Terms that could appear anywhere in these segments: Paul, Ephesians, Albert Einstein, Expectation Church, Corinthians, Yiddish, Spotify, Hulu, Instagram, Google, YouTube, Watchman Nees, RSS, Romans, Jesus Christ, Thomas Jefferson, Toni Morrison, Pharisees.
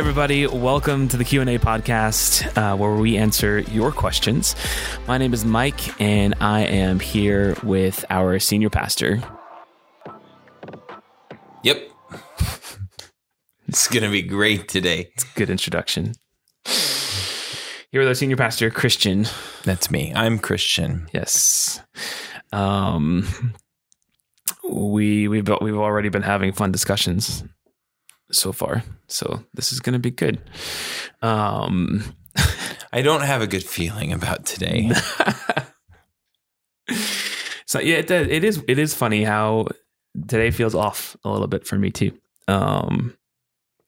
everybody. Welcome to the Q&A podcast, where we answer your questions. My name is Mike, and I am here with our senior pastor. Yep. It's going to be great today. It's a good introduction. Here with our senior pastor, Christian. That's me. I'm Christian. Yes. We've already been having fun discussions so far, so this is going to be good. I don't have a good feeling about today. So yeah, it is funny how today feels off a little bit for me too.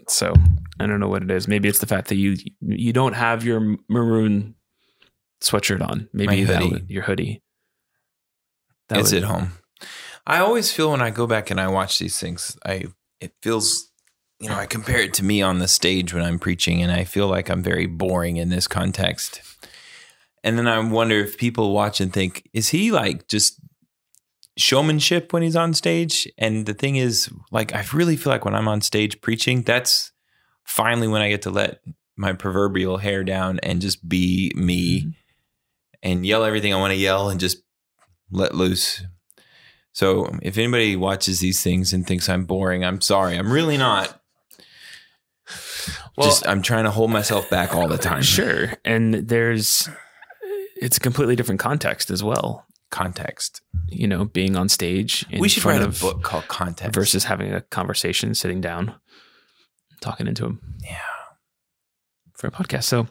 So I don't know what it is. Maybe it's the fact that you don't have your maroon sweatshirt on. Maybe your hoodie. It's at home. I always feel when I go back and I watch these things, it feels, you know, I compare it to me on the stage when I'm preaching, and I feel like I'm very boring in this context. And then I wonder if people watch and think, is he like just showmanship when he's on stage? And the thing is, like, I really feel like when I'm on stage preaching, that's finally when I get to let my proverbial hair down and just be me and yell everything I want to yell and just let loose. So if anybody watches these things and thinks I'm boring, I'm sorry. I'm really not. Well, I'm trying to hold myself back all the time. Sure. And it's a completely different context as well. Context. You know, being on stage. We should write a book called Context. Versus having a conversation, sitting down, talking into him. Yeah. For a podcast. So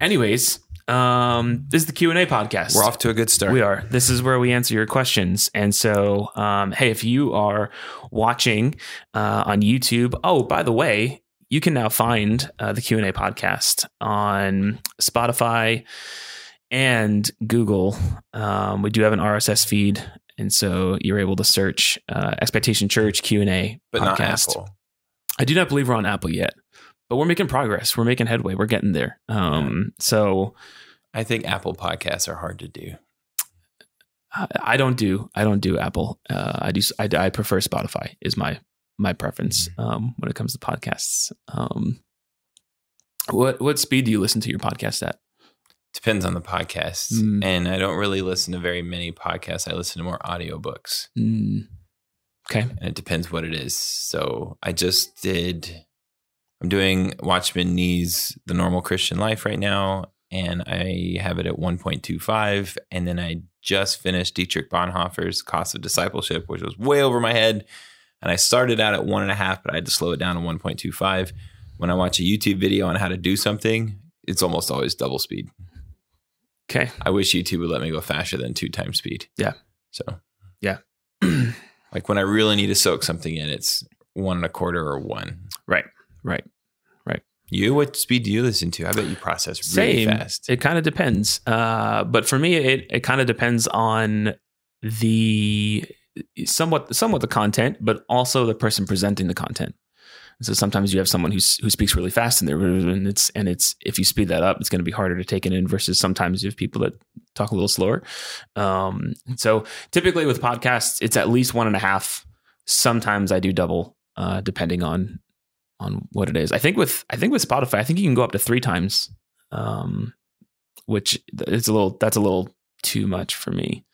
anyways... this is the Q&A podcast. We're off to a good start. We are. This is where we answer your questions. And so, hey, if you are watching on YouTube, oh, by the way, you can now find the Q&A podcast on Spotify and Google. We do have an RSS feed, and so you're able to search Expectation Church Q&A but podcast. Not Apple. I do not believe we're on Apple yet. But we're making progress. We're making headway. We're getting there. So I think Apple podcasts are hard to do. I don't do Apple. I prefer Spotify is my preference when it comes to podcasts. What speed do you listen to your podcast at? Depends on the podcast. And I don't really listen to very many podcasts. I listen to more audiobooks. Okay. And it depends what it is. So I'm doing Watchman Nees, The Normal Christian Life right now, and I have it at 1.25. And then I just finished Dietrich Bonhoeffer's Cost of Discipleship, which was way over my head. And I started out at 1.5, but I had to slow it down to 1.25. When I watch a YouTube video on how to do something, it's almost always double speed. Okay. I wish YouTube would let me go faster than 2 times speed. Yeah. So. Yeah. Like when I really need to soak something in, it's 1.25 or 1. Right. You, what speed do you listen to? I bet you process really fast. It kind of depends. But for me, it kind of depends on the somewhat the content, but also the person presenting the content. And so sometimes you have someone who speaks really fast in there, and if you speed that up, it's going to be harder to take it in versus sometimes you have people that talk a little slower. So typically with podcasts, it's at least 1.5. Sometimes I do double, depending on what it is. I think with Spotify, I think you can go up to 3 times, which is that's a little too much for me,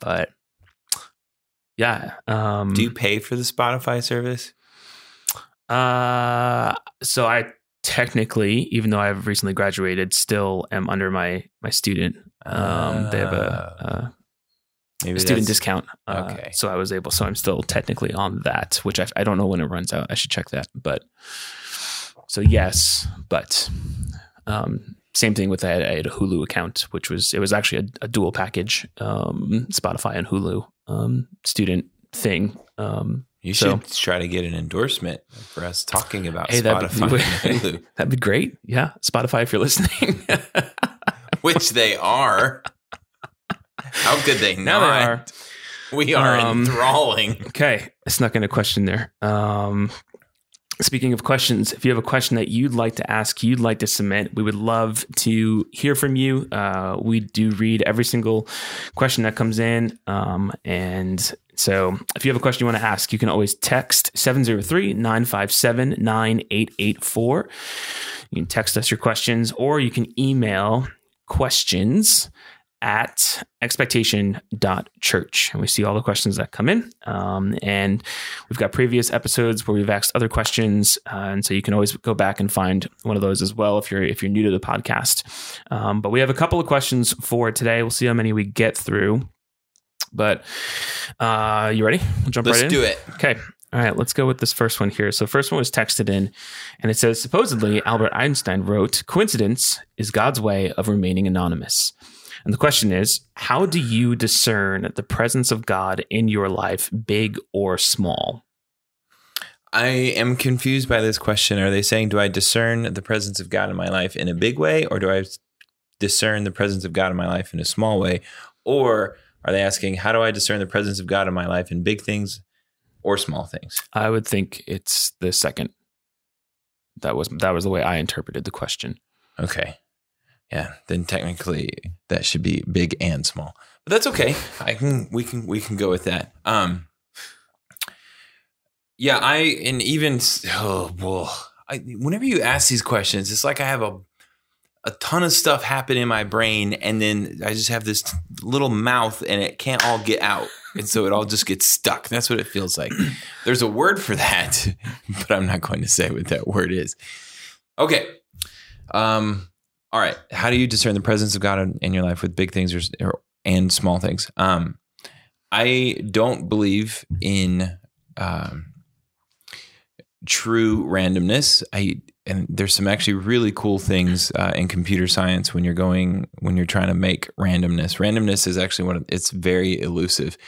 but yeah. Do you pay for the Spotify service? So I technically, even though I've recently graduated, still am under my student. They have a student discount. Okay. So so I'm still technically on that, which I don't know when it runs out. I should check that. But so yes, but same thing with I had a Hulu account, which it was actually a dual package, Spotify and Hulu student thing. You should try to get an endorsement for us talking about Spotify and Hulu. That'd be great. Yeah. Spotify, if you're listening. Which they are. How could they not? Now they are. We are enthralling. Okay. I snuck in a question there. Speaking of questions, if you have a question that you'd like to ask, you'd like to submit, we would love to hear from you. We do read every single question that comes in. And so if you have a question you want to ask, you can always text 703-957-9884. You can text us your questions, or you can email questions@expectation.church. And we see all the questions that come in. And we've got previous episodes where we've asked other questions. And so you can always go back and find one of those as well if you're new to the podcast. But we have a couple of questions for today. We'll see how many we get through. But you ready? We'll jump right in. Let's do it. Okay. All right, let's go with this first one here. So first one was texted in, and it says, supposedly Albert Einstein wrote, "Coincidence is God's way of remaining anonymous." And the question is, how do you discern the presence of God in your life, big or small? I am confused by this question. Are they saying, do I discern the presence of God in my life in a big way, or do I discern the presence of God in my life in a small way? Or are they asking, how do I discern the presence of God in my life in big things or small things? I would think it's the second. That was the way I interpreted the question. Okay. Yeah, then technically that should be big and small, but that's okay. We can go with that. Whenever you ask these questions, it's like I have a ton of stuff happen in my brain, and then I just have this little mouth, and it can't all get out, and so it all just gets stuck. That's what it feels like. There's a word for that, but I'm not going to say what that word is. Okay. All right. How do you discern the presence of God in your life with big things and small things? I don't believe in true randomness. And there's some actually really cool things in computer science when you're trying to make randomness. Randomness is actually it's very elusive.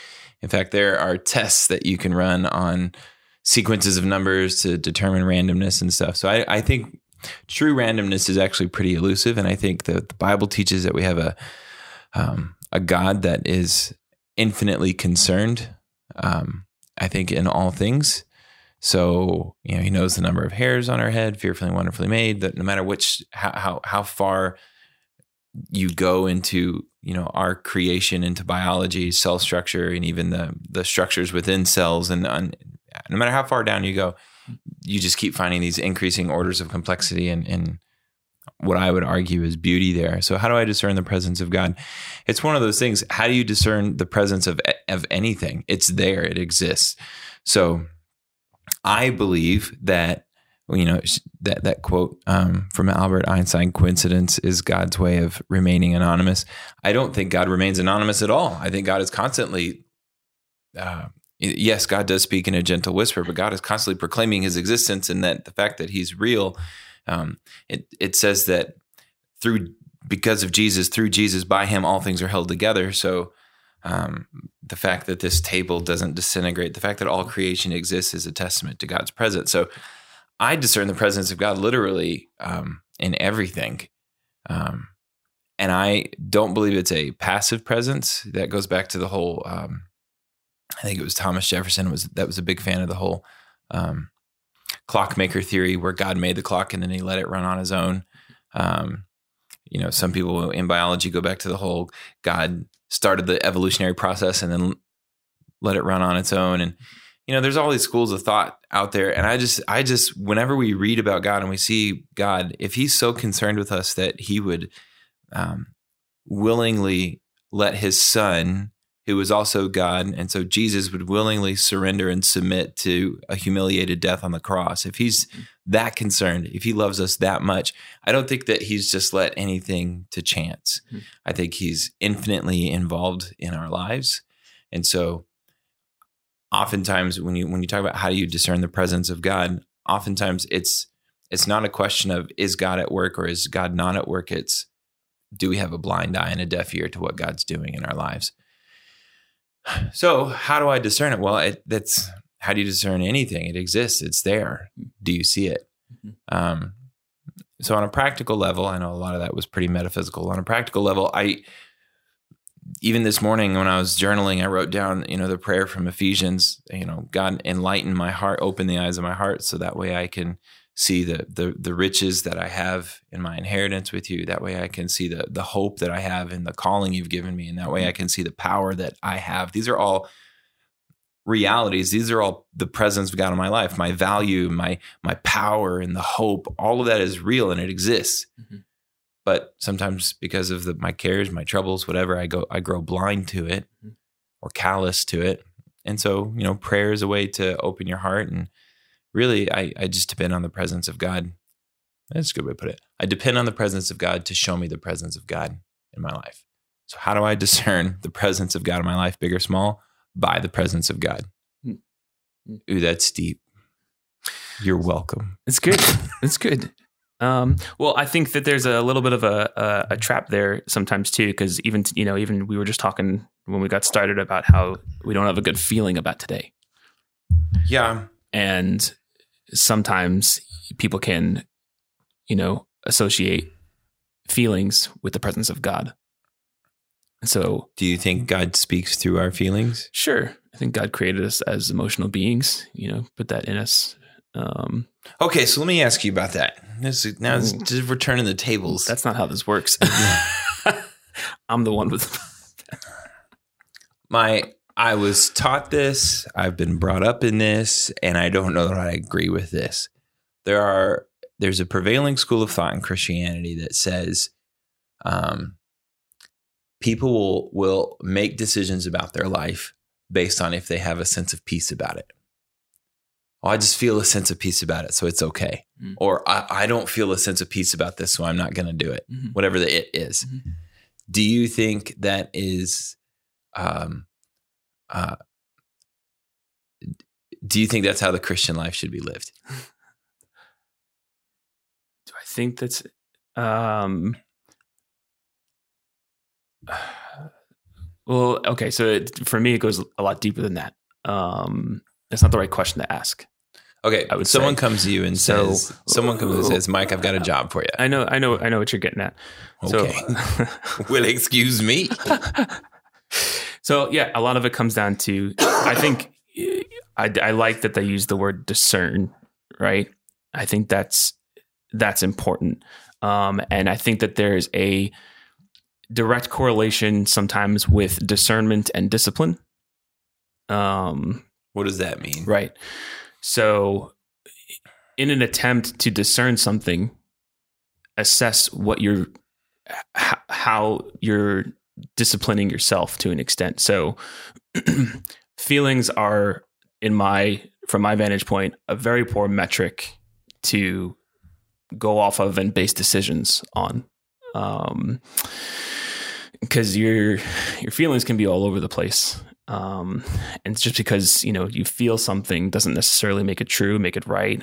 In fact, there are tests that you can run on sequences of numbers to determine randomness and stuff. So I think true randomness is actually pretty elusive, and I think that the Bible teaches that we have a God that is infinitely concerned, I think, in all things. So, you know, he knows the number of hairs on our head, fearfully and wonderfully made, that no matter how far you go into, you know, our creation, into biology, cell structure, and even the structures within cells, and no matter how far down you go, you just keep finding these increasing orders of complexity and what I would argue is beauty there. So how do I discern the presence of God? It's one of those things. How do you discern the presence of anything? It's there. It exists. So I believe that, you know, that quote from Albert Einstein, "Coincidence is God's way of remaining anonymous." I don't think God remains anonymous at all. I think God is constantly... yes, God does speak in a gentle whisper, but God is constantly proclaiming his existence, and that the fact that he's real, it says that through Jesus, by him, all things are held together. So the fact that this table doesn't disintegrate, the fact that all creation exists, is a testament to God's presence. So I discern the presence of God literally in everything. And I don't believe it's a passive presence. That goes back to the whole... I think it was Thomas Jefferson that was a big fan of the whole clockmaker theory, where God made the clock and then he let it run on his own. You know, some people in biology go back to the whole God started the evolutionary process and then let it run on its own. And, you know, there's all these schools of thought out there. And I just, whenever we read about God and we see God, if he's so concerned with us that he would willingly let his son, who was also God, and so Jesus would willingly surrender and submit to a humiliated death on the cross. If he's that concerned, if he loves us that much, I don't think that he's just let anything to chance. I think he's infinitely involved in our lives. And so oftentimes when you talk about how do you discern the presence of God, oftentimes it's not a question of is God at work or is God not at work. It's do we have a blind eye and a deaf ear to what God's doing in our lives? So how do I discern it? Well, that's how do you discern anything? It exists. It's there. Do you see it? So on a practical level, I know a lot of that was pretty metaphysical. On a practical level, I even this morning when I was journaling, I wrote down, the prayer from Ephesians, God, enlighten my heart, open the eyes of my heart so that way I can see the riches that I have in my inheritance with you. That way I can see the hope that I have in the calling you've given me. And that way I can see the power that I have. These are all realities. These are all the presence of God in my life, my value, my power and the hope. All of that is real and it exists. Mm-hmm. But sometimes because of my cares, my troubles, whatever, I grow blind to it or callous to it. And so, prayer is a way to open your heart. And really, I just depend on the presence of God. That's a good way to put it. I depend on the presence of God to show me the presence of God in my life. So how do I discern the presence of God in my life, big or small? By the presence of God. Ooh, that's deep. You're welcome. It's good. It's good. Well, I think that there's a little bit of a trap there sometimes too, because even we were just talking when we got started about how we don't have a good feeling about today. Yeah. And sometimes people can, associate feelings with the presence of God. So do you think God speaks through our feelings? Sure. I think God created us as emotional beings, put that in us. Okay, so let me ask you about that. We're turning the tables. That's not how this works. I'm the one with I was taught this, I've been brought up in this, and I don't know that I agree with this. There's a prevailing school of thought in Christianity that says people will make decisions about their life based on if they have a sense of peace about it. Oh, I just feel a sense of peace about it, so it's okay. Mm-hmm. Or I don't feel a sense of peace about this, so I'm not going to do it, mm-hmm. whatever the it is. Mm-hmm. Do you think that is, do you think that's how the Christian life should be lived? Do I think that's, well, okay. So for me, it goes a lot deeper than that. That's not the right question to ask. Okay, someone comes to you and says, Mike, I've got a job for you. I know what you're getting at. Okay. So, well, excuse me. So yeah, a lot of it comes down to, I think I like that they use the word discern, right? I think that's important. And I think that there's a direct correlation sometimes with discernment and discipline. What does that mean? Right. So in an attempt to discern something, assess how you're disciplining yourself to an extent. So feelings are, from my vantage point, a very poor metric to go off of and base decisions on. Because your feelings can be all over the place. And it's just because, you feel something doesn't necessarily make it true, make it right.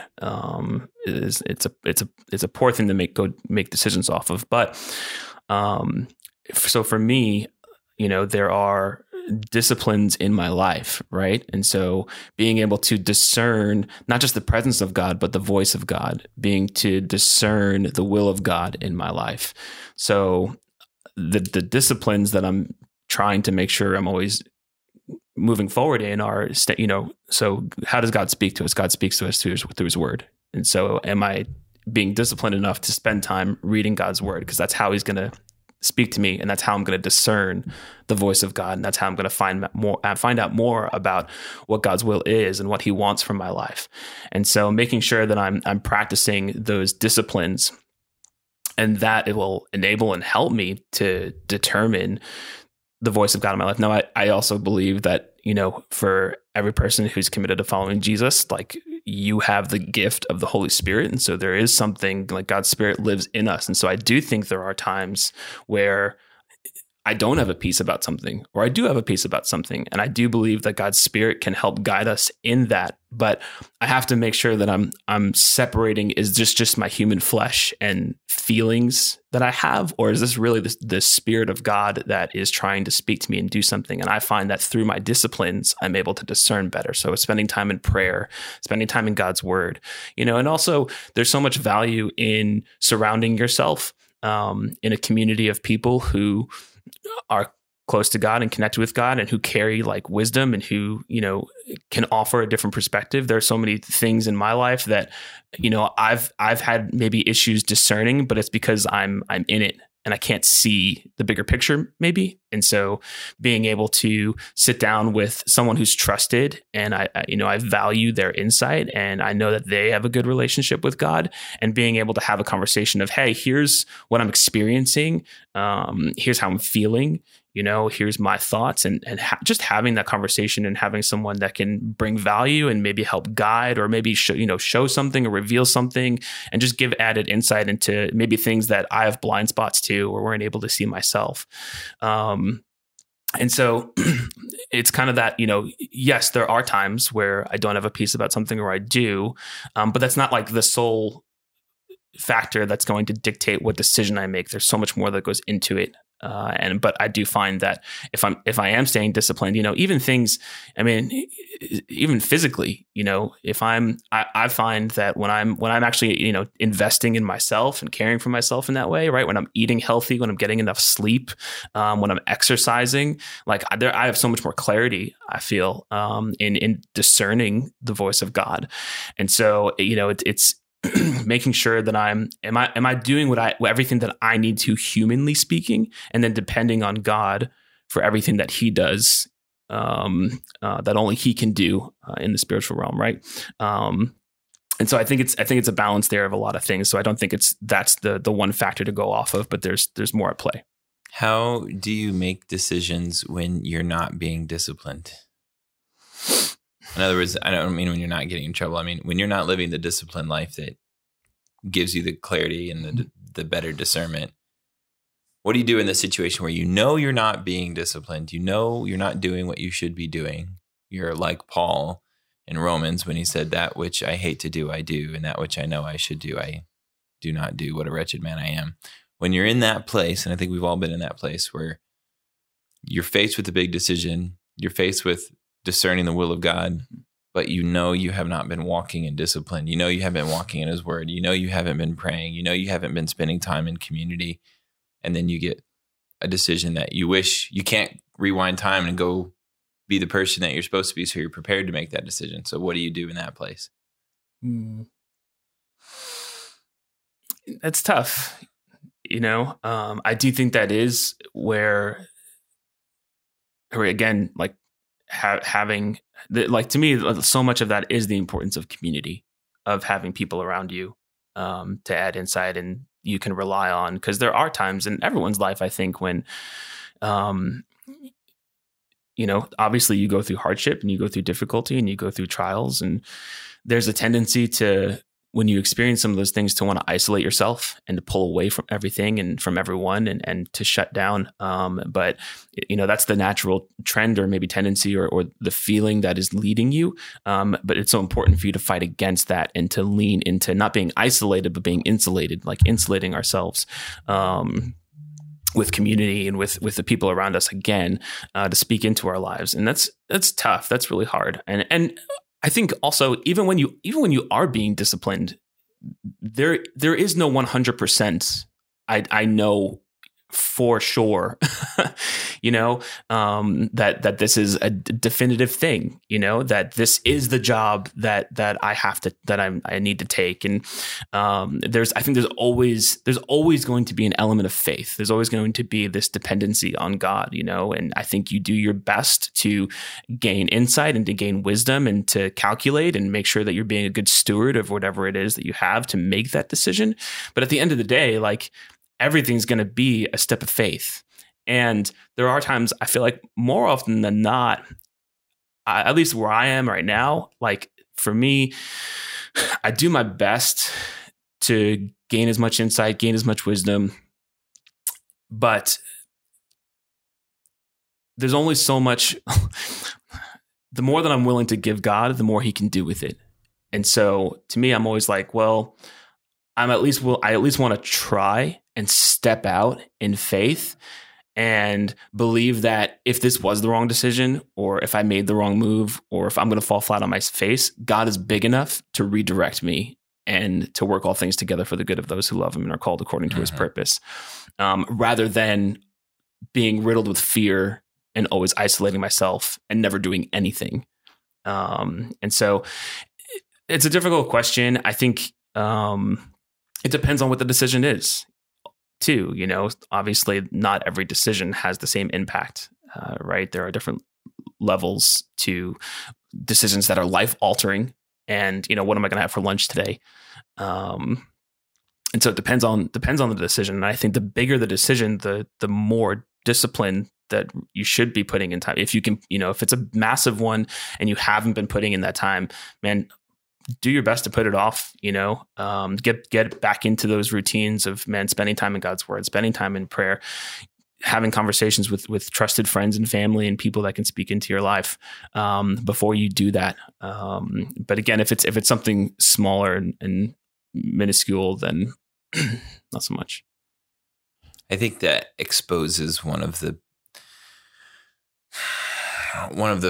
It's a poor thing to make decisions off of. But, so for me, there are disciplines in my life, right? And so being able to discern not just the presence of God, but the voice of God, being to discern the will of God in my life. So the disciplines that I'm trying to make sure I'm always moving forward in our, so how does God speak to us? God speaks to us through his word. And so am I being disciplined enough to spend time reading God's word? Because that's how he's going to speak to me. And that's how I'm going to discern the voice of God. And that's how I'm going to find out more about what God's will is and what he wants from my life. And so making sure that I'm practicing those disciplines, and that it will enable and help me to determine the voice of God in my life. Now, I also believe that, for every person who's committed to following Jesus, like you have the gift of the Holy Spirit. And so there is something like God's Spirit lives in us. And so I do think there are times where I don't have a peace about something, or I do have a peace about something. And I do believe that God's Spirit can help guide us in that. But I have to make sure that I'm separating, is this just my human flesh and feelings that I have? Or is this really the Spirit of God that is trying to speak to me and do something? And I find that through my disciplines, I'm able to discern better. So spending time in prayer, spending time in God's word, and also there's so much value in surrounding yourself in a community of people who are close to God and connected with God and who carry like wisdom and who, you know, can offer a different perspective. There are so many things in my life that, you know, I've had maybe issues discerning, but it's because I'm in it and I can't see the bigger picture maybe. And so being able to sit down with someone who's trusted and I value their insight and I know that they have a good relationship with God, and being able to have a conversation of, hey, here's what I'm experiencing. Here's how I'm feeling, you know, here's my thoughts, and just having that conversation and having someone that can bring value and maybe help guide, or maybe show something or reveal something and just give added insight into maybe things that I have blind spots to or weren't able to see myself. And so it's kind of that, you know, yes, there are times where I don't have a piece about something or I do, but that's not like the sole factor that's going to dictate what decision I make. There's so much more that goes into it. But I do find that if I am staying disciplined, you know, even things, I mean, even physically, you know, I find that when I'm actually, you know, investing in myself and caring for myself in that way, right? When I'm eating healthy, when I'm getting enough sleep, when I'm exercising, like I have so much more clarity, I feel, in discerning the voice of God. And so, you know, it's making sure that am I doing everything that I need to, humanly speaking, and then depending on God for everything that He does, that only He can do in the spiritual realm, right? And so I think it's a balance there of a lot of things. So I don't think that's the one factor to go off of, but there's more at play. How do you make decisions when you're not being disciplined? In other words, I don't mean when you're not getting in trouble. I mean, when you're not living the disciplined life that gives you the clarity and the better discernment, what do you do in the situation where you know you're not being disciplined? You know you're not doing what you should be doing. You're like Paul in Romans when he said, that which I hate to do, I do, and that which I know I should do, I do not do. What a wretched man I am. When you're in that place, and I think we've all been in that place where you're faced with a big decision, you're faced with discerning the will of God, but you know you have not been walking in discipline. You know you haven't been walking in His word. You know you haven't been praying. You know you haven't been spending time in community. And then you get a decision that you wish you can't rewind time and go be the person that you're supposed to be, so you're prepared to make that decision. So what do you do in that place? That's tough. You know, I do think that is where again, like, having to me, so much of that is the importance of community, of having people around you to add insight and you can rely on, because there are times in everyone's life, I think, when you know, obviously you go through hardship and you go through difficulty and you go through trials, and there's a tendency to, when you experience some of those things, to want to isolate yourself and to pull away from everything and from everyone and to shut down. But, you know, that's the natural trend or maybe tendency or the feeling that is leading you. But it's so important for you to fight against that and to lean into not being isolated, but being insulated, like insulating ourselves with community and with the people around us, again, to speak into our lives. And that's tough. That's really hard. And I think also, even when you are being disciplined, there is no 100%. I know for sure, you know, that this is a definitive thing, you know, that this is the job that I need to take. And there's always going to be an element of faith. There's always going to be this dependency on God, you know, and I think you do your best to gain insight and to gain wisdom and to calculate and make sure that you're being a good steward of whatever it is that you have to make that decision. But at the end of the day, like, everything's going to be a step of faith. And there are times, I feel like more often than not, at least where I am right now, like for me, I do my best to gain as much insight, gain as much wisdom, but there's only so much. The more that I'm willing to give God, the more He can do with it. And so to me, I'm always like, well, I at least want to try and step out in faith and believe that if this was the wrong decision, or if I made the wrong move, or if I'm going to fall flat on my face, God is big enough to redirect me and to work all things together for the good of those who love Him and are called according to His purpose, rather than being riddled with fear and always isolating myself and never doing anything. And so it's a difficult question. I think it depends on what the decision is too. You know, obviously not every decision has the same impact, right? There are different levels to decisions that are life altering. And, you know, what am I going to have for lunch today? And so it depends on the decision. And I think the bigger the decision, the more discipline that you should be putting in time. If you can, you know, if it's a massive one and you haven't been putting in that time, man, do your best to put it off, you know, get back into those routines of, man, spending time in God's word, spending time in prayer, having conversations with trusted friends and family and people that can speak into your life, before you do that. But again, if it's something smaller and minuscule, then not so much. I think that exposes one of the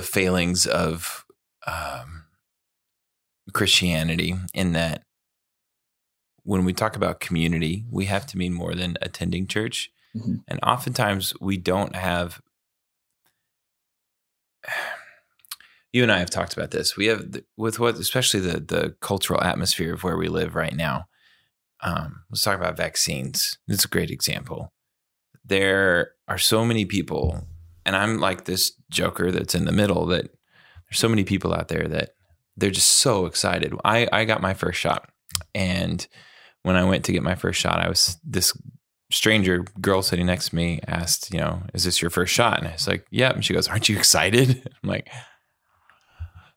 failings of Christianity, in that when we talk about community, we have to mean more than attending church. Mm-hmm. And oftentimes we don't have, you and I have talked about this. We have, with what, especially the cultural atmosphere of where we live right now. Let's talk about vaccines. It's a great example. There are so many people, and I'm like this joker that's in the middle, that there's so many people out there that they're just so excited. I got my first shot, and when I went to get my first shot, I was this stranger girl sitting next to me asked, you know, is this your first shot? And I was like, yep. And she goes, aren't you excited? I'm like,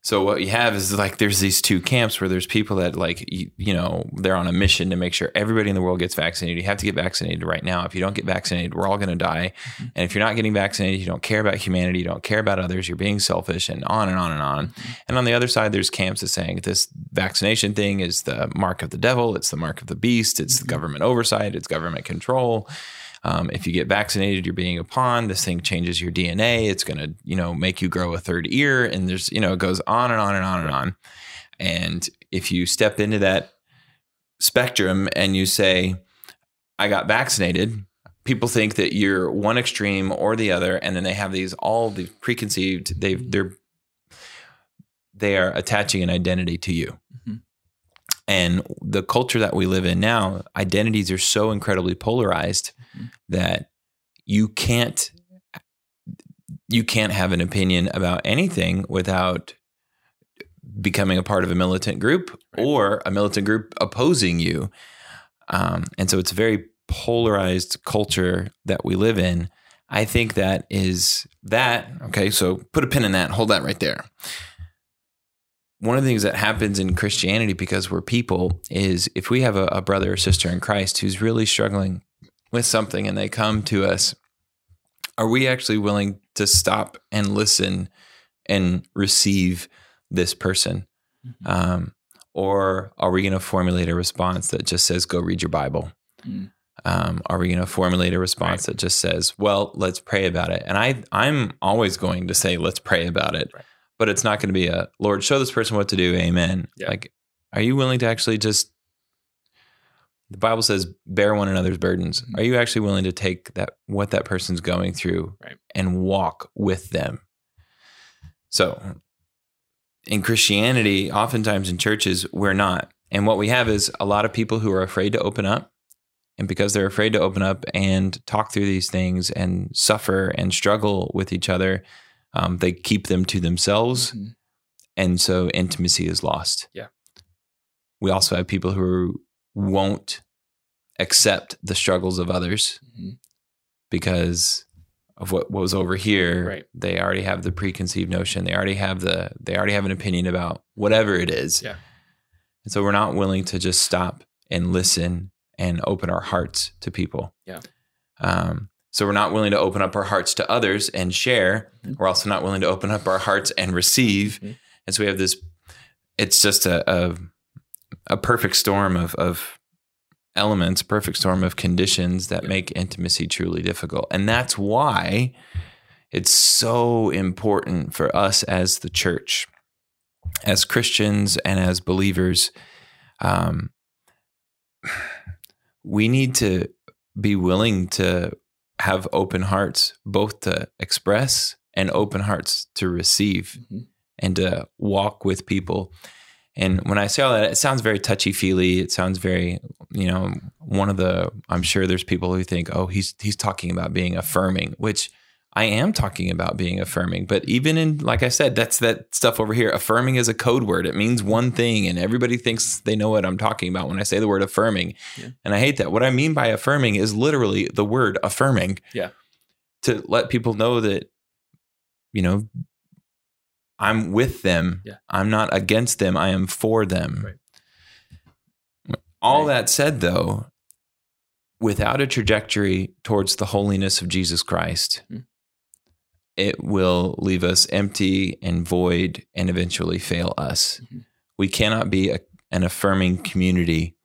so what you have is like, there's these two camps where there's people that like, you know, they're on a mission to make sure everybody in the world gets vaccinated. You have to get vaccinated right now. If you don't get vaccinated, we're all going to die. Mm-hmm. And if you're not getting vaccinated, you don't care about humanity. You don't care about others. You're being selfish, and on and on and on. Mm-hmm. And on the other side, there's camps that's saying this vaccination thing is the mark of the devil. It's the mark of the beast. It's mm-hmm. government oversight. It's government control. If you get vaccinated, you're being a pawn. This thing changes your DNA. It's going to, you know, make you grow a third ear. And there's, you know, it goes on and on and on and on. And if you step into that spectrum and you say, I got vaccinated, people think that you're one extreme or the other. And then they have these all the preconceived, they are attaching an identity to you. Mm-hmm. And the culture that we live in now, identities are so incredibly polarized mm-hmm. that you can't have an opinion about anything without becoming a part of a militant group, right, or a militant group opposing you. And so it's a very polarized culture that we live in. I think that is that. Okay, so put a pin in that. Hold that right there. One of the things that happens in Christianity, because we're people, is if we have a brother or sister in Christ who's really struggling with something and they come to us, are we actually willing to stop and listen and receive this person? Mm-hmm. Or are we going to formulate a response that just says, go read your Bible? Mm. Are we going to formulate a response, right, that just says, well, let's pray about it? And I'm always going to say, let's pray about it. Right. But it's not going to be a, Lord, show this person what to do. Amen. Yeah. Like, are you willing to actually just, the Bible says, bear one another's burdens. Mm-hmm. Are you actually willing to take that, what that person's going through, right, and walk with them? So in Christianity, oftentimes in churches, we're not. And what we have is a lot of people who are afraid to open up. And because they're afraid to open up and talk through these things and suffer and struggle with each other, they keep them to themselves, mm-hmm, and so intimacy is lost. Yeah. We also have people who won't accept the struggles of others, mm-hmm, because of what was over here. Right. They already have the preconceived notion. They already have an opinion about whatever it is. Yeah. And so we're not willing to just stop and listen and open our hearts to people. Yeah. So we're not willing to open up our hearts to others and share. Mm-hmm. We're also not willing to open up our hearts and receive. Mm-hmm. And so we have this, it's just a perfect storm of elements, perfect storm of conditions that make intimacy truly difficult. And that's why it's so important for us as the church, as Christians and as believers, we need to be willing to have open hearts, both to express and open hearts to receive, mm-hmm. and to walk with people. And when I say all that, it sounds very touchy-feely. It sounds very, you know, I'm sure there's people who think, oh, he's talking about being affirming, which I am talking about being affirming. But even in, like I said, that's that stuff over here. Affirming is a code word. It means one thing, and everybody thinks they know what I'm talking about when I say the word affirming. Yeah. And I hate that. What I mean by affirming is literally the word affirming. Yeah. To let people know that, you know, I'm with them. Yeah. I'm not against them. I am for them. Right. All that said, though, without a trajectory towards the holiness of Jesus Christ, it will leave us empty and void and eventually fail us. Mm-hmm. We cannot be an affirming community,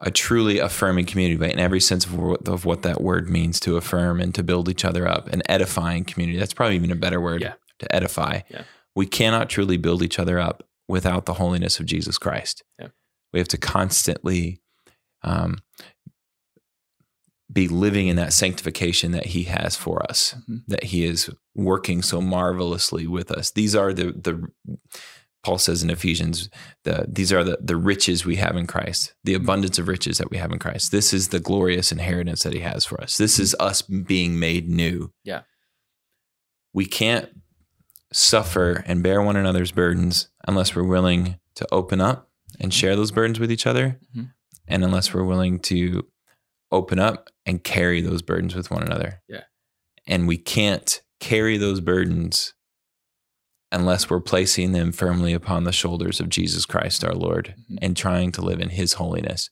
a truly affirming community, but in every sense of what that word means, to affirm and to build each other up, an edifying community. That's probably even a better word. Yeah. To edify. Yeah. We cannot truly build each other up without the holiness of Jesus Christ. Yeah. We have to constantly be living in that sanctification that he has for us, mm-hmm. that he is working so marvelously with us. These are the Paul says in Ephesians, these are the riches we have in Christ, the abundance of riches that we have in Christ. This is the glorious inheritance that he has for us. This is us being made new. Yeah. We can't suffer and bear one another's burdens unless we're willing to open up and share those burdens with each other, mm-hmm. and unless we're willing to open up and carry those burdens with one another. Yeah. And we can't carry those burdens unless we're placing them firmly upon the shoulders of Jesus Christ our Lord, mm-hmm. and trying to live in his holiness.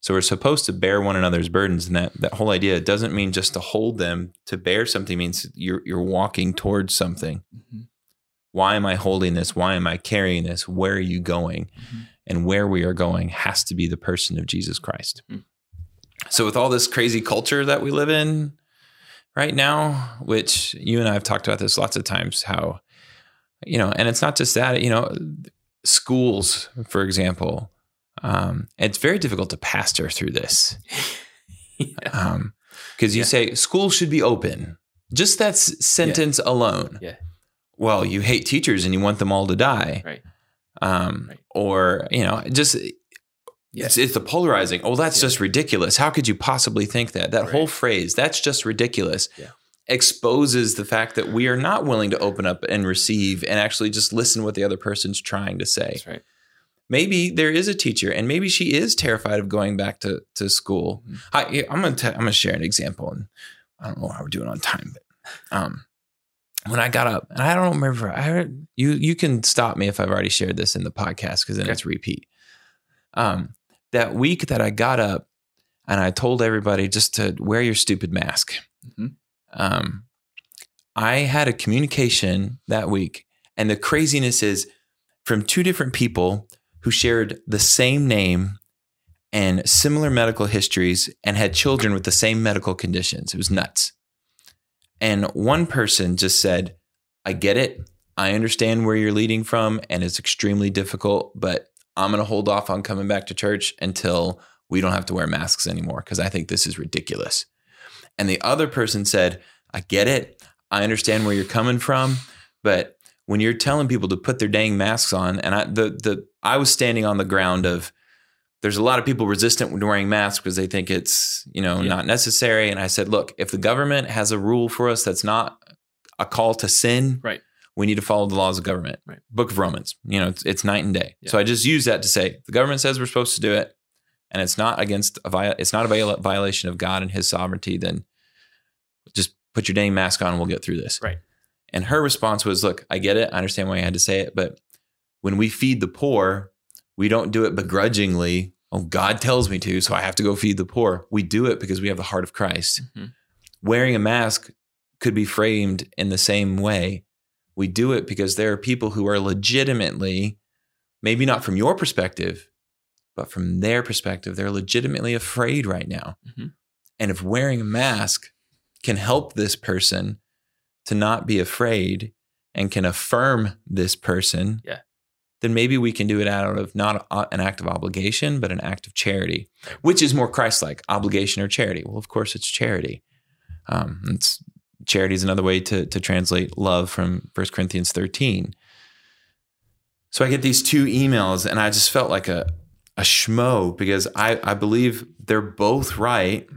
So we're supposed to bear one another's burdens, and that whole idea doesn't mean just to hold them. To bear something means you're walking towards something. Mm-hmm. Why am I holding this? Why am I carrying this? Where are you going? Mm-hmm. And where we are going has to be the person of Jesus Christ. Mm-hmm. So with all this crazy culture that we live in right now, which you and I have talked about this lots of times, how, you know, and it's not just that, you know, schools, for example, it's very difficult to pastor through this. Yeah. 'Cause you say school should be open. Just that sentence alone. Yeah. Well, you hate teachers and you want them all to die. Right. Or, you know, just, yes, it's the polarizing. Oh, that's just ridiculous. How could you possibly think that? That whole phrase, that's just ridiculous, exposes the fact that we are not willing to open up and receive and actually just listen what the other person's trying to say. That's right. Maybe there is a teacher, and maybe she is terrified of going back to school. Mm-hmm. I'm gonna share an example, and I don't know how we're doing on time, but when I got up, and I don't remember, I heard, you can stop me if I've already shared this in the podcast, because then it's repeat. That week that I got up and I told everybody just to wear your stupid mask. Mm-hmm. I had a communication that week, and the craziness is from two different people who shared the same name and similar medical histories and had children with the same medical conditions. It was nuts. And one person just said, I get it. I understand where you're leading from, and it's extremely difficult, but I'm going to hold off on coming back to church until we don't have to wear masks anymore, because I think this is ridiculous. And the other person said, I get it. I understand where you're coming from, but when you're telling people to put their dang masks on, and I was standing on the ground of, there's a lot of people resistant to wearing masks because they think it's, you know, not necessary. And I said, look, if the government has a rule for us that's not a call to sin, right, we need to follow the laws of government. Right. Book of Romans, you know, it's night and day. Yeah. So I just use that to say, the government says we're supposed to do it, and it's not against a violation of God and his sovereignty, then just put your dang mask on and we'll get through this. Right. And her response was, look, I get it. I understand why I had to say it, but when we feed the poor, we don't do it begrudgingly. Oh, God tells me to, so I have to go feed the poor. We do it because we have the heart of Christ. Mm-hmm. Wearing a mask could be framed in the same way. We do it because there are people who are legitimately, maybe not from your perspective, but from their perspective, they're legitimately afraid right now. Mm-hmm. And if wearing a mask can help this person to not be afraid and can affirm this person, then maybe we can do it out of not an act of obligation, but an act of charity. Which is more Christ-like, obligation or charity? Well, of course it's charity. It's charity is another way to translate love from 1 Corinthians 13. So I get these two emails and I just felt like a schmo, because I believe they're both right.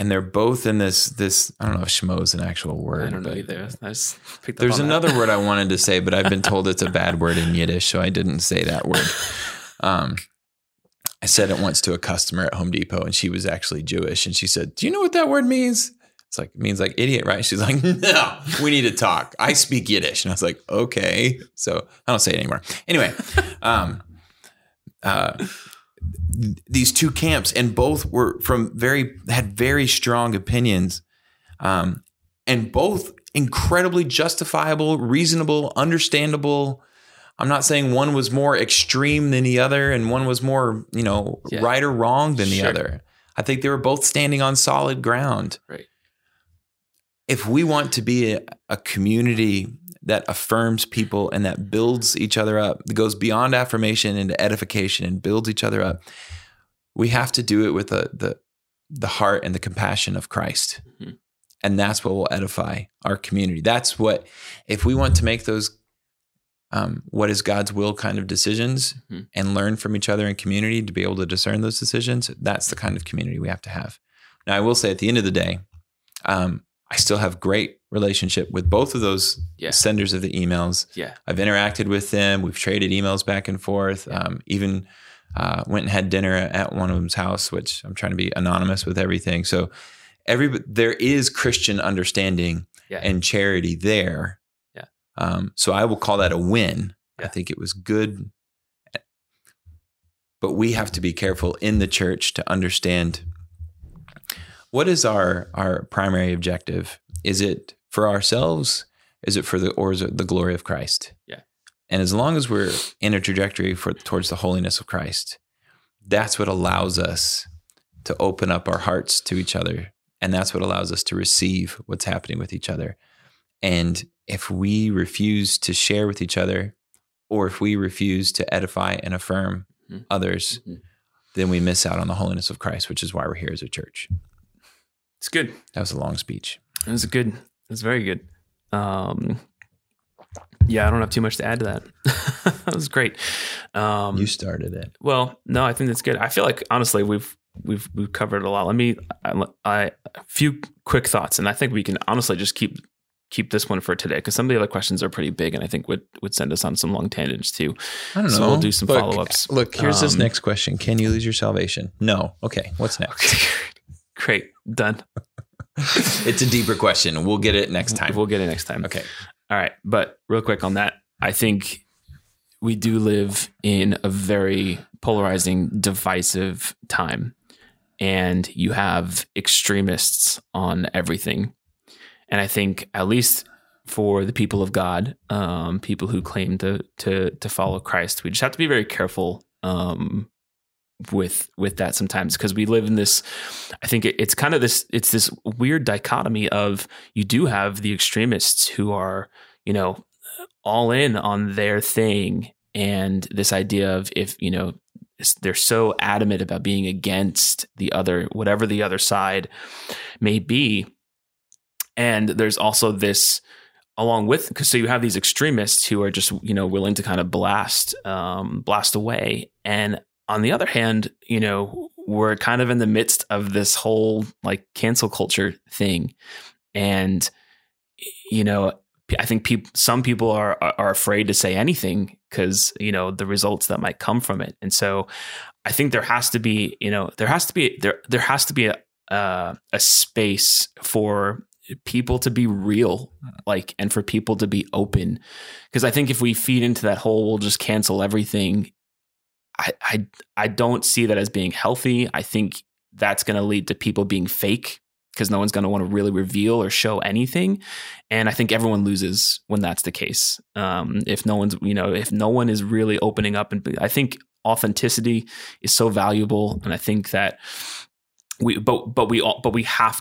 And they're both in this, I don't know if schmo is an actual word. I don't know either. I just picked up on that. There's another word I wanted to say, but I've been told it's a bad word in Yiddish, so I didn't say that word. I said it once to a customer at Home Depot, and she was actually Jewish. And she said, "Do you know what that word means?" It's like, it means like idiot, right? She's like, "No, we need to talk. I speak Yiddish." And I was like, "Okay." So I don't say it anymore. Anyway, these two camps, and both were had very strong opinions, and both incredibly justifiable, reasonable, understandable. I'm not saying one was more extreme than the other and one was more, right or wrong than the other. I think they were both standing on solid ground. Right. If we want to be a community that affirms people and that builds each other up, that goes beyond affirmation into edification and builds each other up, we have to do it with the heart and the compassion of Christ. Mm-hmm. And that's what will edify our community. That's what, if we want to make those what is God's will kind of decisions, mm-hmm. and learn from each other in community to be able to discern those decisions, that's the kind of community we have to have. Now, I will say at the end of the day, I still have great relationship with both of those senders of the emails. Yeah. I've interacted with them. We've traded emails back and forth. Yeah. Even went and had dinner at one of them's house, which I'm trying to be anonymous with everything. So there is Christian understanding and charity there. Yeah. So I will call that a win. Yeah. I think it was good. But we have to be careful in the church to understand, what is our primary objective? Is it for ourselves? Is it or is it the glory of Christ? Yeah. And as long as we're in a trajectory towards the holiness of Christ, that's what allows us to open up our hearts to each other. And that's what allows us to receive what's happening with each other. And if we refuse to share with each other, or if we refuse to edify and affirm mm-hmm. others, mm-hmm. then we miss out on the holiness of Christ, which is why we're here as a church. It's good. That was a long speech. It was good. It was very good. I don't have too much to add to that. That was great. You started it. Well, no, I think that's good. I feel like honestly, we've covered a lot. A few quick thoughts, and I think we can honestly just keep this one for today, because some of the other questions are pretty big, and I think would send us on some long tangents too. I don't know. So we'll do some follow-ups. Look, here's this next question: can you lose your salvation? No. Okay. What's next? Okay. Great. Done. It's a deeper question. We'll get it next time. Okay. All right. But real quick on that, I think we do live in a very polarizing, divisive time, and you have extremists on everything. And I think at least for the people of God, people who claim to follow Christ, we just have to be very careful, with that sometimes, because we live in this, I think it's kind of this, it's this weird dichotomy of, you do have the extremists who are, all in on their thing. And this idea of if they're so adamant about being against the other, whatever the other side may be. And there's also this, along with, because so you have these extremists who are just, willing to kind of blast away. And on the other hand, we're kind of in the midst of this whole cancel culture thing. And, I think some people are afraid to say anything because, the results that might come from it. And so I think there has to be a space for people to be real, and for people to be open. Because I think if we feed into that whole, we'll just cancel everything, I don't see that as being healthy. I think that's going to lead to people being fake, because no one's going to want to really reveal or show anything. And I think everyone loses when that's the case. If no one is really opening up, and I think authenticity is so valuable. And I think that we have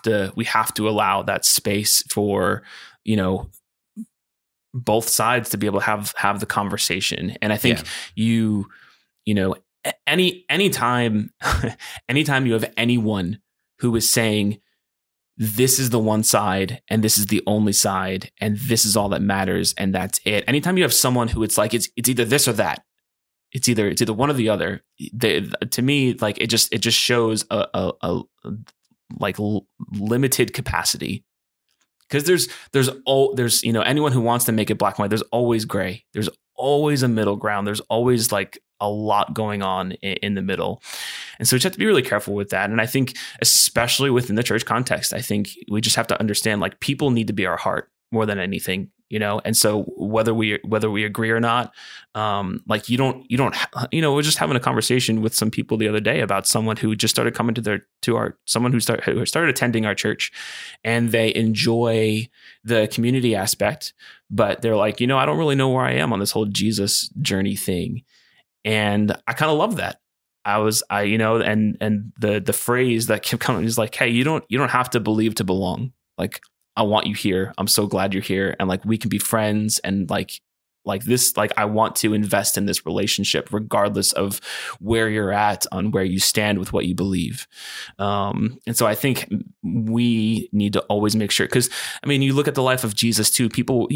to allow that space for, both sides to be able to have the conversation. And I think anytime you have anyone who is saying this is the one side and this is the only side and this is all that matters and that's it. Anytime you have someone who it's like, it's either this or that, it's either one or the other. To me, like it just shows a limited capacity. Because there's you know, anyone who wants to make it black and white, there's always gray. There's always a middle ground. There's always like a lot going on in the middle. And so we just have to be really careful with that. And I think, especially within the church context, I think we just have to understand, like, people need to be our heart more than anything, you know? And so whether we agree or not, like we're just having a conversation with some people the other day about someone who just started coming who started attending our church, and they enjoy the community aspect, but they're like, you know, I don't really know where I am on this whole Jesus journey thing. And I kind of love that. The phrase that kept coming is like, hey, you don't have to believe to belong. Like, I want you here. I'm so glad you're here. And like, we can be friends. And like this, like, I want to invest in this relationship regardless of where you're at on where you stand with what you believe. And so I think we need to always make sure, because I mean, you look at the life of Jesus too, people,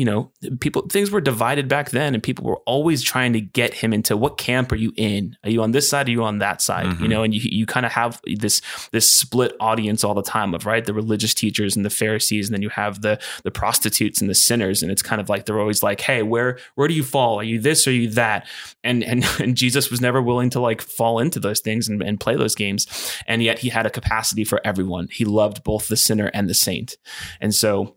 things were divided back then, and people were always trying to get him into, what camp are you in? Are you on this side? Are you on that side? Mm-hmm. You know, and you kind of have this split audience all the time of, right, the religious teachers and the Pharisees, and then you have the prostitutes and the sinners. And it's kind of like, they're always like, hey, where do you fall? Are you this or are you that? And Jesus was never willing to like fall into those things and play those games. And yet he had a capacity for everyone. He loved both the sinner and the saint. And so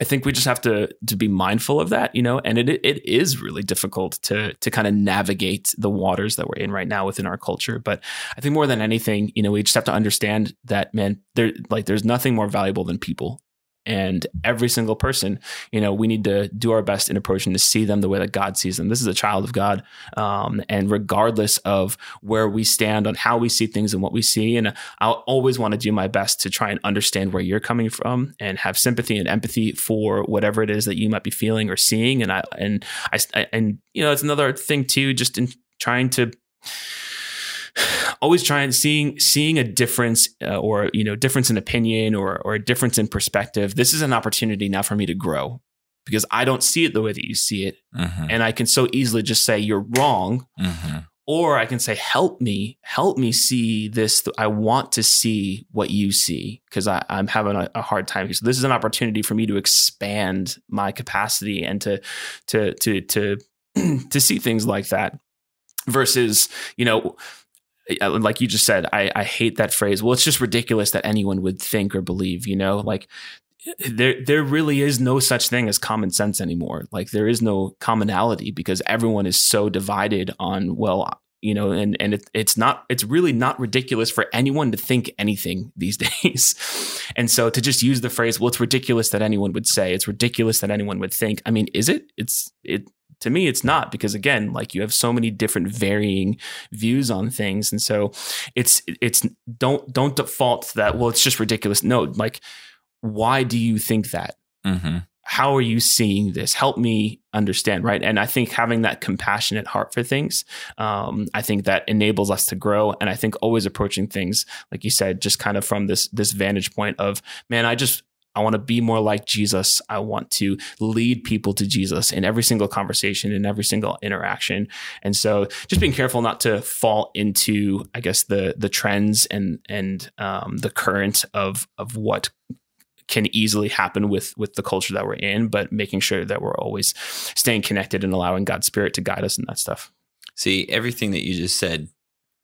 I think we just have to be mindful of that, you know, and it is really difficult to kind of navigate the waters that we're in right now within our culture. But I think more than anything, you know, we just have to understand that, man, there's nothing more valuable than people. And every single person, you know, we need to do our best in approaching to see them the way that God sees them. This is a child of God. And regardless of where we stand on how we see things and what we see, and I'll always want to do my best to try and understand where you're coming from and have sympathy and empathy for whatever it is that you might be feeling or seeing. And you know, it's another thing too, just in trying to always try and seeing a difference or, you know, difference in opinion or a difference in perspective. This is an opportunity now for me to grow, because I don't see it the way that you see it. Mm-hmm. And I can so easily just say you're wrong. Mm-hmm. Or I can say, help me see this. I want to see what you see, because I'm having a hard time here. So this is an opportunity for me to expand my capacity and to see things like that versus, you know, like you just said, I hate that phrase. Well, it's just ridiculous that anyone would think or believe, you know, like there really is no such thing as common sense anymore. Like, there is no commonality, because everyone is so divided on, well, you know, and it's really not ridiculous for anyone to think anything these days. And so to just use the phrase, well, it's ridiculous that anyone would say, it's ridiculous that anyone would think. I mean, is it? To me, it's not, because again, like, you have so many different varying views on things. And so it's don't default to that. Well, it's just ridiculous. No, like, why do you think that? Mm-hmm. How are you seeing this? Help me understand. Right. And I think having that compassionate heart for things, I think that enables us to grow. And I think always approaching things, like you said, just kind of from this vantage point of, man, I want to be more like Jesus. I want to lead people to Jesus in every single conversation, in every single interaction. And so just being careful not to fall into, I guess, the trends and the current of what can easily happen with the culture that we're in, but making sure that we're always staying connected and allowing God's Spirit to guide us in that stuff. See, everything that you just said,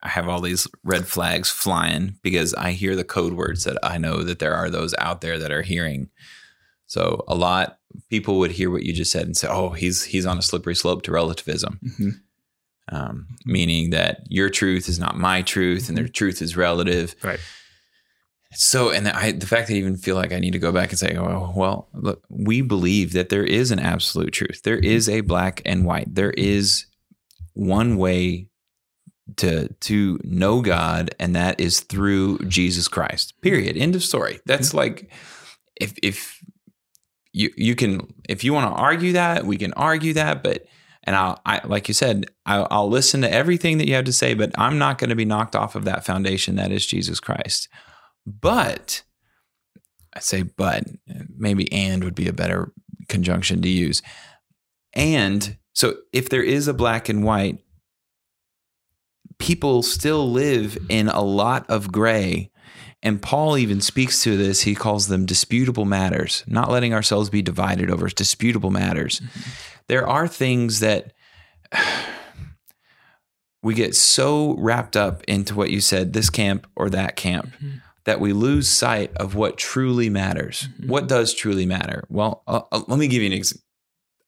I have all these red flags flying, because I hear the code words that I know that there are those out there that are hearing. So a lot people would hear what you just said and say, oh, he's on a slippery slope to relativism. Mm-hmm. Meaning that your truth is not my truth, and their truth is relative. Right. So, and the fact that I even feel like I need to go back and say, oh, well, look, we believe that there is an absolute truth. There is a black and white. There is one way to know God, and that is through Jesus Christ. Period. End of story. That's like, if you want to argue that, we can argue that. But I like you said, I'll listen to everything that you have to say, but I'm not going to be knocked off of that foundation that is Jesus Christ. But I say but, maybe and would be a better conjunction to use. And so if there is a black and white, people still live in a lot of gray. And Paul even speaks to this. He calls them disputable matters, not letting ourselves be divided over disputable matters. Mm-hmm. There are things that we get so wrapped up into what you said, this camp or that camp, mm-hmm. that we lose sight of what truly matters. Mm-hmm. What does truly matter? Well, let me give you an example.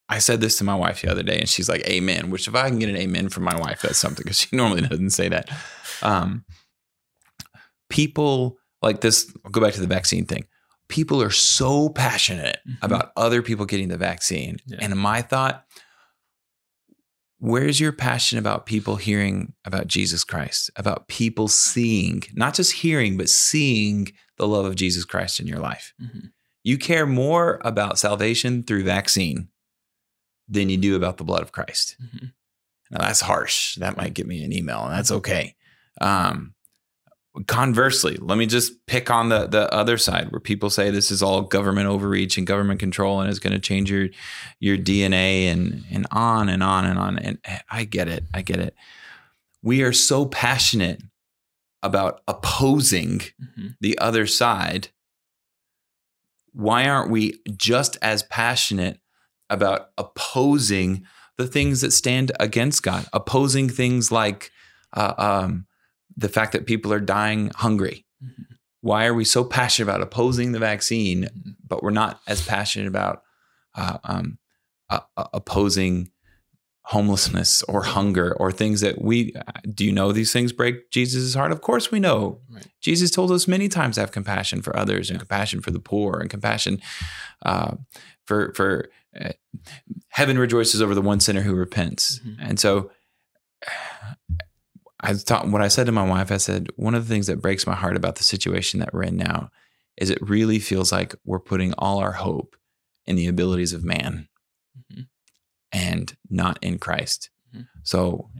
I said this to my wife the other day and she's like, amen, which if I can get an amen from my wife, that's something, because she normally doesn't say that. People like this, I'll go back to the vaccine thing. People are so passionate mm-hmm. about other people getting the vaccine. Yeah. And my thought, where's your passion about people hearing about Jesus Christ, about people seeing, not just hearing, but seeing the love of Jesus Christ in your life? Mm-hmm. You care more about salvation through vaccine than you do about the blood of Christ. Mm-hmm. Now that's harsh. That might get me an email, and that's okay. Conversely, let me just pick on the other side where people say this is all government overreach and government control, and it's going to change your DNA and on and on and on. And I get it. I get it. We are so passionate about opposing mm-hmm. the other side. Why aren't we just as passionate about opposing the things that stand against God, opposing things like the fact that people are dying hungry? Mm-hmm. Why are we so passionate about opposing the vaccine, mm-hmm. but we're not as passionate about opposing homelessness or hunger or things that we, do you know these things break Jesus' heart? Of course we know. Right. Jesus told us many times to have compassion for others and compassion for the poor and compassion for heaven rejoices over the one sinner who repents. Mm-hmm. And so what I said to my wife, I said, one of the things that breaks my heart about the situation that we're in now is it really feels like we're putting all our hope in the abilities of man mm-hmm. and not in Christ. Mm-hmm. So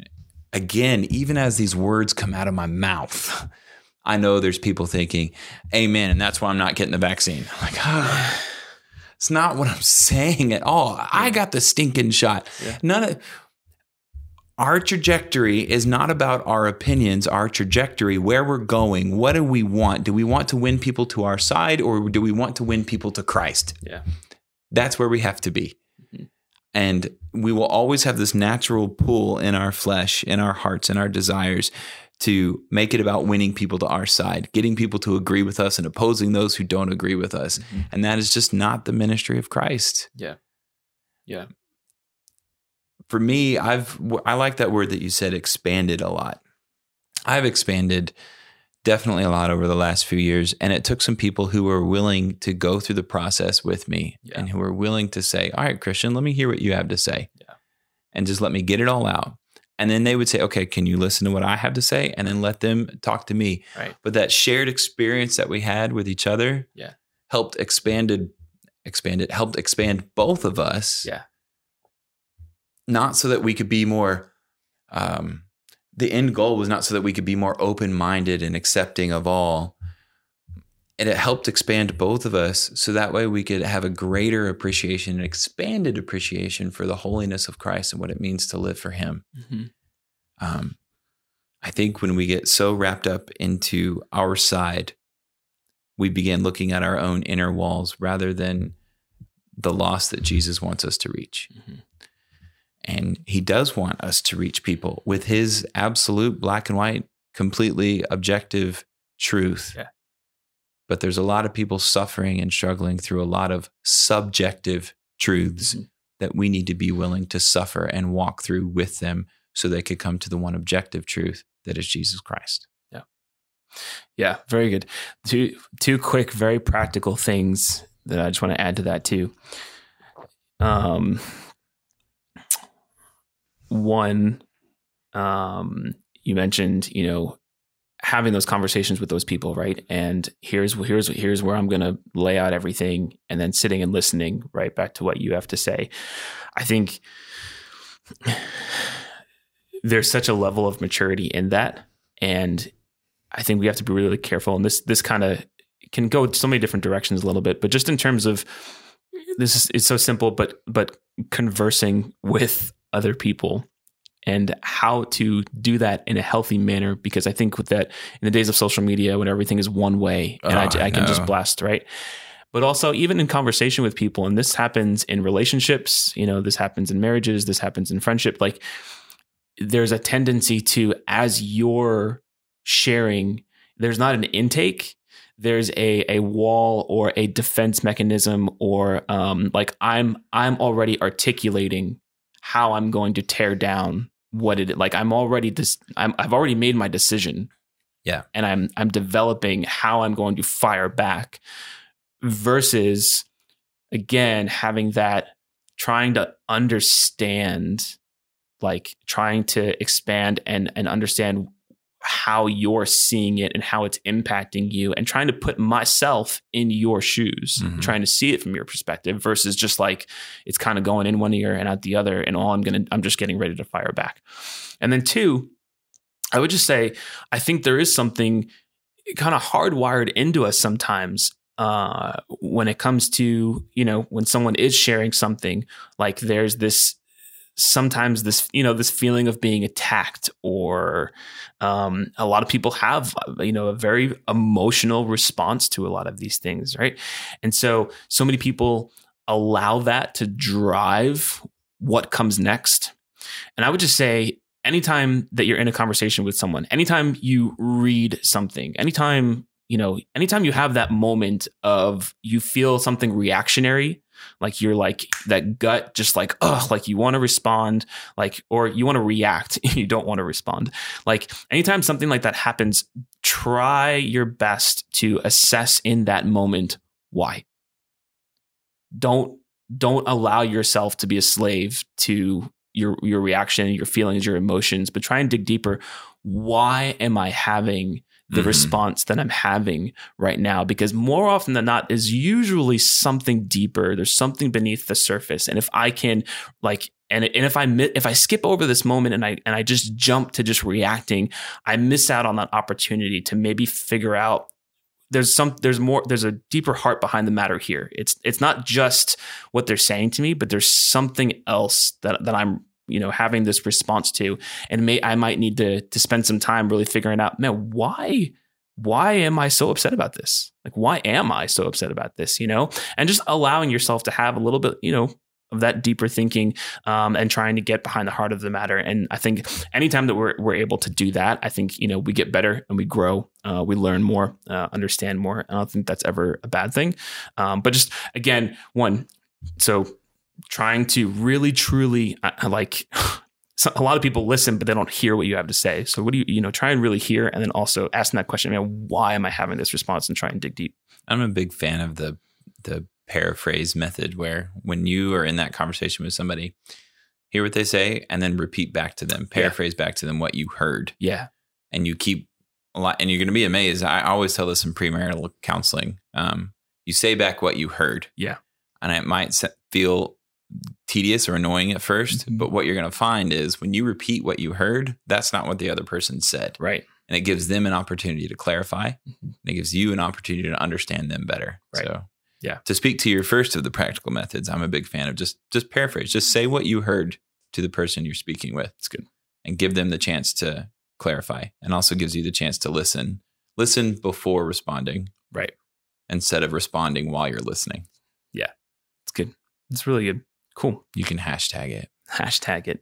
again, even as these words come out of my mouth, I know there's people thinking, amen, and that's why I'm not getting the vaccine. I'm like, it's not what I'm saying at all. Yeah. I got the stinking shot. Yeah. Our trajectory is not about our opinions, our trajectory, where we're going. What do we want? Do we want to win people to our side, or do we want to win people to Christ? Yeah. That's where we have to be. Mm-hmm. And we will always have this natural pull in our flesh, in our hearts, in our desires to make it about winning people to our side, getting people to agree with us and opposing those who don't agree with us. Mm-hmm. And that is just not the ministry of Christ. Yeah. Yeah. For me, I like that word that you said, expanded, a lot. I've expanded definitely a lot over the last few years. And it took some people who were willing to go through the process with me yeah. and who were willing to say, all right, Christian, let me hear what you have to say yeah. and just let me get it all out. And then they would say, okay, can you listen to what I have to say? And then let them talk to me. Right. But that shared experience that we had with each other yeah. helped expand both of us. Yeah. Not so that we could be more, the end goal was not so that we could be more open-minded and accepting of all. And it helped expand both of us. So that way we could have a greater appreciation, an expanded appreciation for the holiness of Christ and what it means to live for him. Mm-hmm. I think when we get so wrapped up into our side, we begin looking at our own inner walls rather than the loss that Jesus wants us to reach. Mm-hmm. And he does want us to reach people with his absolute black and white, completely objective truth. Yeah. But there's a lot of people suffering and struggling through a lot of subjective truths mm-hmm. that we need to be willing to suffer and walk through with them so they could come to the one objective truth that is Jesus Christ. Yeah. Yeah. Very good. Two quick, very practical things that I just want to add to that too. One, you mentioned, having those conversations with those people, right? And here's where I'm going to lay out everything, and then sitting and listening right back to what you have to say. I think there's such a level of maturity in that. And I think we have to be really careful. And this kind of can go so many different directions a little bit, but just in terms of this is, it's so simple, but conversing with other people and how to do that in a healthy manner. Because I think with that, in the days of social media, when everything is one way and I can just blast, right? But also even in conversation with people, and this happens in relationships, you know, this happens in marriages, this happens in friendship. Like there's a tendency to, as you're sharing, there's not an intake, there's a wall or a defense mechanism, or like I'm already articulating how I'm going to tear down what it, like I'm already this, I've already made my decision. Yeah. And I'm developing how I'm going to fire back. Versus, again, having that, trying to understand, like trying to expand and understand how you're seeing it and how it's impacting you, and trying to put myself in your shoes, mm-hmm. trying to see it from your perspective, versus just like it's kind of going in one ear and out the other, and all I'm just getting ready to fire back. And then two, I would just say, I think there is something kind of hardwired into us sometimes. When it comes to, you know, when someone is sharing something, like there's this, sometimes this, you know, this feeling of being attacked, or a lot of people have, you know, a very emotional response to a lot of these things, right? And so many people allow that to drive what comes next. And I would just say, anytime that you're in a conversation with someone, anytime you read something, anytime you have that moment of you feel something reactionary, like you're like that gut, just like, oh, like you want to respond, like, or you want to react, you don't want to respond. Like anytime something like that happens, try your best to assess in that moment why. Don't allow yourself to be a slave to your reaction, your feelings, your emotions, but try and dig deeper. Why am I having the mm-hmm. response that I'm having right now? Because more often than not is usually something deeper. There's something beneath the surface. And if I can like, and if I skip over this moment and I just jump to just reacting, I miss out on that opportunity to maybe figure out there's a deeper heart behind the matter here. It's not just what they're saying to me, but there's something else that I'm, you know, having this response to, and I might need to spend some time really figuring out, man, why am I so upset about this? Like, why am I so upset about this? You know, and just allowing yourself to have a little bit, you know, of that deeper thinking, and trying to get behind the heart of the matter. And I think anytime that we're able to do that, I think, you know, we get better and we grow, we learn more, understand more. I don't think that's ever a bad thing. But just again, so trying to really, truly, like a lot of people listen, but they don't hear what you have to say. So what do you know, try and really hear. And then also asking that question, man, why am I having this response, and try and dig deep. I'm a big fan of the paraphrase method, where when you are in that conversation with somebody, hear what they say and then repeat back to them, paraphrase back to them what you heard. Yeah. And you keep a lot, and you're going to be amazed. I always tell this in premarital counseling. You say back what you heard. Yeah. And it might feel tedious or annoying at first, mm-hmm. but what you're going to find is when you repeat what you heard, that's not what the other person said. Right. And it gives them an opportunity to clarify, mm-hmm. and it gives you an opportunity to understand them better. Right. So yeah, to speak to your first of the practical methods, I'm a big fan of just paraphrase, just say what you heard to the person you're speaking with. It's good. And give them the chance to clarify, and also gives you the chance to listen before responding. Right. Instead of responding while you're listening. Yeah. It's good. It's really good. Cool. You can hashtag it. Hashtag.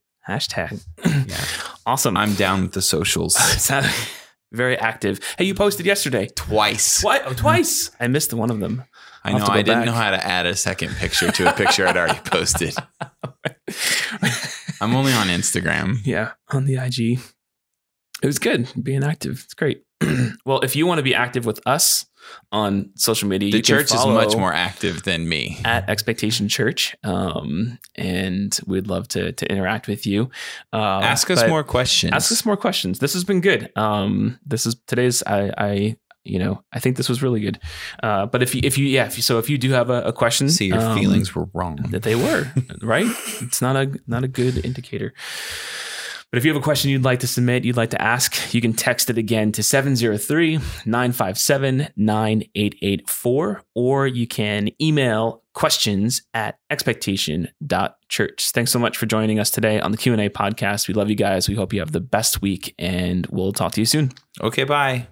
Yeah. Awesome. I'm down with the socials. Very active. Hey, you posted yesterday. Twice. I missed one of them. I know. I didn't know how to add a second picture to a picture I'd already posted. I'm only on Instagram. Yeah. On the IG. It was good being active. It's great. Well, if you want to be active with us on social media, the church is much more active than me at Expectation Church. And we'd love to interact with you. Ask us more questions. This has been good. I think this was really good. But if you do have a question, see your feelings were wrong. That they were right. It's not a good indicator. But if you have a question you'd like to submit, you'd like to ask, you can text it again to 703-957-9884, or you can email questions@expectation.church. Thanks so much for joining us today on the Q&A podcast. We love you guys. We hope you have the best week, and we'll talk to you soon. Okay, bye.